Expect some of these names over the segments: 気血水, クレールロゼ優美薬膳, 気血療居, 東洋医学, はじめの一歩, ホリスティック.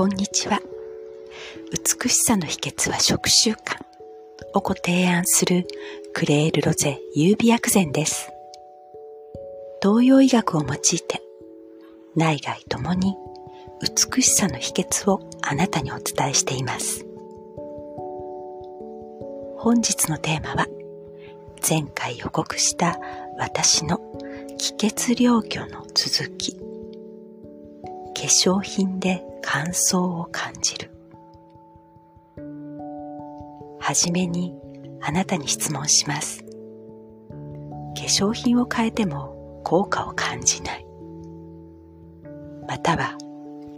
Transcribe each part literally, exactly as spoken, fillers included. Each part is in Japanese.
こんにちは。美しさの秘訣は食習慣をご提案するクレール・ロゼ優美薬膳です。東洋医学を用いて内外ともに美しさの秘訣をあなたにお伝えしています。本日のテーマは前回予告した私の気血療居の続き。化粧品で乾燥を感じる。はじめにあなたに質問します。化粧品を変えても効果を感じない。または化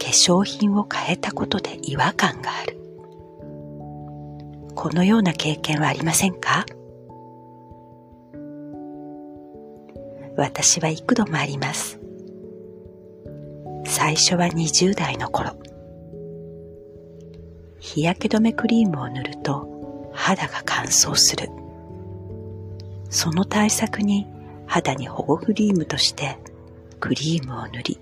粧品を変えたことで違和感がある。このような経験はありませんか？私は幾度もあります。最初はにじゅう代の頃、日焼け止めクリームを塗ると肌が乾燥する。その対策に肌に保護クリームとしてクリームを塗り、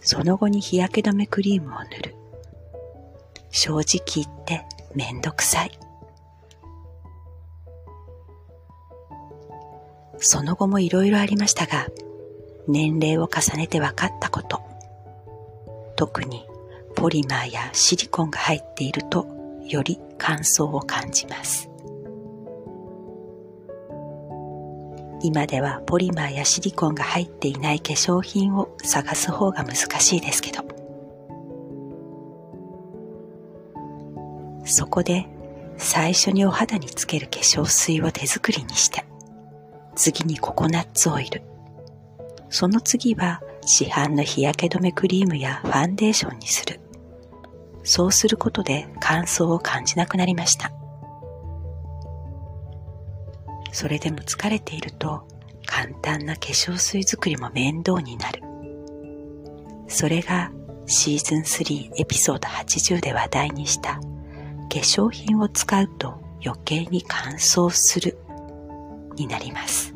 その後に日焼け止めクリームを塗る。正直言ってめんどくさい。その後もいろいろありましたが、年齢を重ねて分かったこと、特にポリマーやシリコンが入っているとより乾燥を感じます。今ではポリマーやシリコンが入っていない化粧品を探す方が難しいですけど、そこで最初にお肌につける化粧水を手作りにして、次にココナッツオイル、その次は市販の日焼け止めクリームやファンデーションにする。そうすることで乾燥を感じなくなりました。それでも疲れていると簡単な化粧水作りも面倒になる。それがシーズンスリーエピソードはちじゅうで話題にした化粧品を使うと余計に乾燥するになります。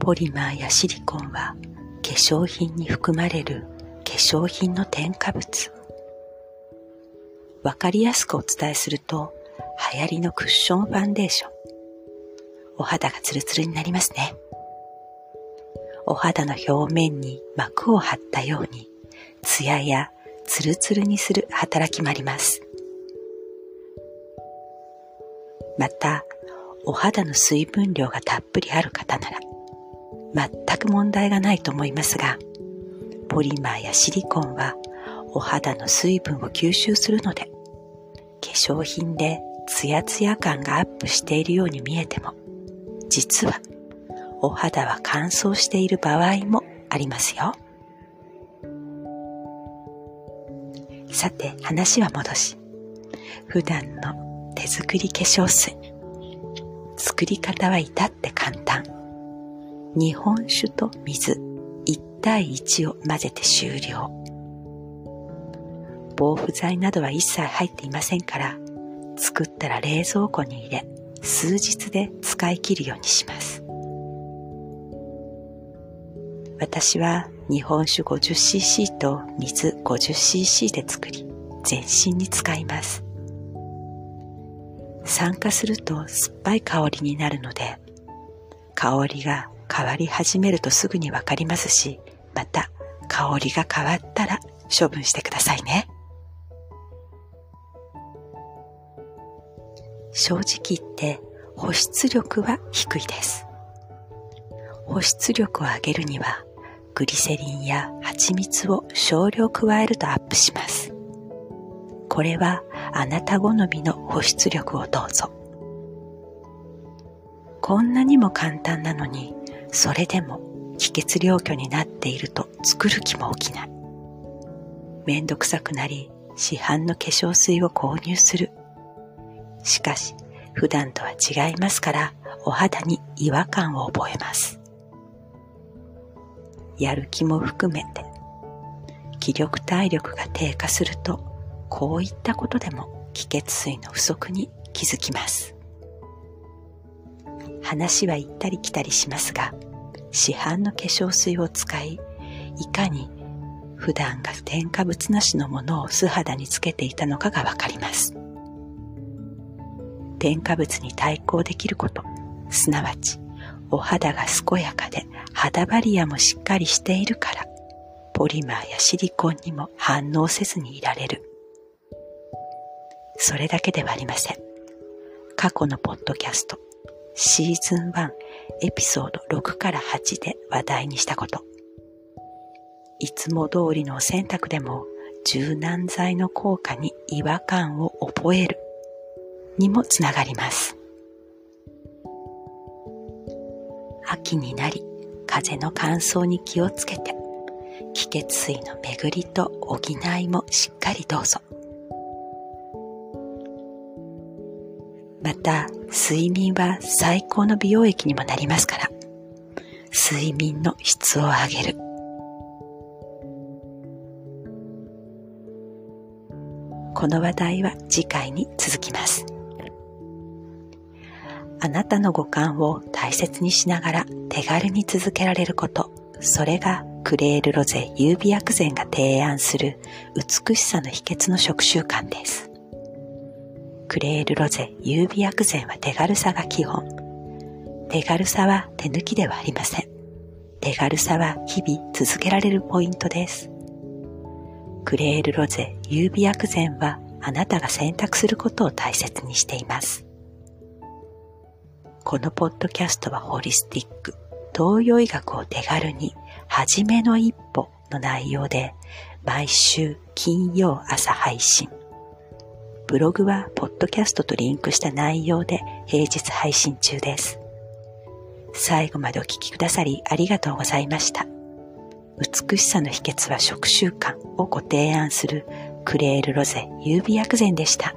ポリマーやシリコンは化粧品に含まれる化粧品の添加物。わかりやすくお伝えすると、流行りのクッションファンデーション。お肌がツルツルになりますね。お肌の表面に膜を張ったように、ツヤやツルツルにする働きもあります。また、お肌の水分量がたっぷりある方なら、全く問題がないと思いますが、ポリマーやシリコンはお肌の水分を吸収するので、化粧品でツヤツヤ感がアップしているように見えても、実はお肌は乾燥している場合もありますよ。さて、話は戻し、普段の手作り化粧水、作り方は至って簡単。日本酒と水いちたいいちを混ぜて終了。防腐剤などは一切入っていませんから、作ったら冷蔵庫に入れ、数日で使い切るようにします。私は日本酒 ごじゅっシーシー と水 ごじゅっシーシー で作り、全身に使います。酸化すると酸っぱい香りになるので、香りが変わり始めるとすぐにわかりますし、また香りが変わったら処分してくださいね。正直言って保湿力は低いです。保湿力を上げるにはグリセリンや蜂蜜を少量加えるとアップします。これはあなた好みの保湿力をどうぞ。こんなにも簡単なのに、それでも気血療居になっていると作る気も起きない。めんどくさくなり、市販の化粧水を購入する。しかし、普段とは違いますから、お肌に違和感を覚えます。やる気も含めて、気力体力が低下すると、こういったことでも気血水の不足に気づきます。話は行ったり来たりしますが、市販の化粧水を使い、いかに普段が添加物なしのものを素肌につけていたのかがわかります。添加物に対抗できること、すなわちお肌が健やかで肌バリアもしっかりしているから、ポリマーやシリコンにも反応せずにいられる。それだけではありません。過去のポッドキャストシーズンワンエピソードろくからはちで話題にしたこと、いつも通りのお洗濯でも柔軟剤の効果に違和感を覚えるにもつながります。秋になり、風の乾燥に気をつけて、気血水の巡りと補いもしっかりどうぞ。また、睡眠は最高の美容液にもなりますから、睡眠の質を上げる。この話題は次回に続きます。あなたの五感を大切にしながら手軽に続けられること、それがクレールロゼ優美薬膳が提案する美しさの秘訣の食習慣です。クレールロゼ優美薬膳は手軽さが基本。手軽さは手抜きではありません。手軽さは日々続けられるポイントです。クレールロゼ優美薬膳はあなたが選択することを大切にしています。このポッドキャストはホリスティック、東洋医学を手軽に、はじめの一歩の内容で、毎週金曜朝配信。ブログはポッドキャストとリンクした内容で平日配信中です。最後までお聞きくださりありがとうございました。美しさの秘訣は食習慣をご提案するクレールロゼ優美薬膳でした。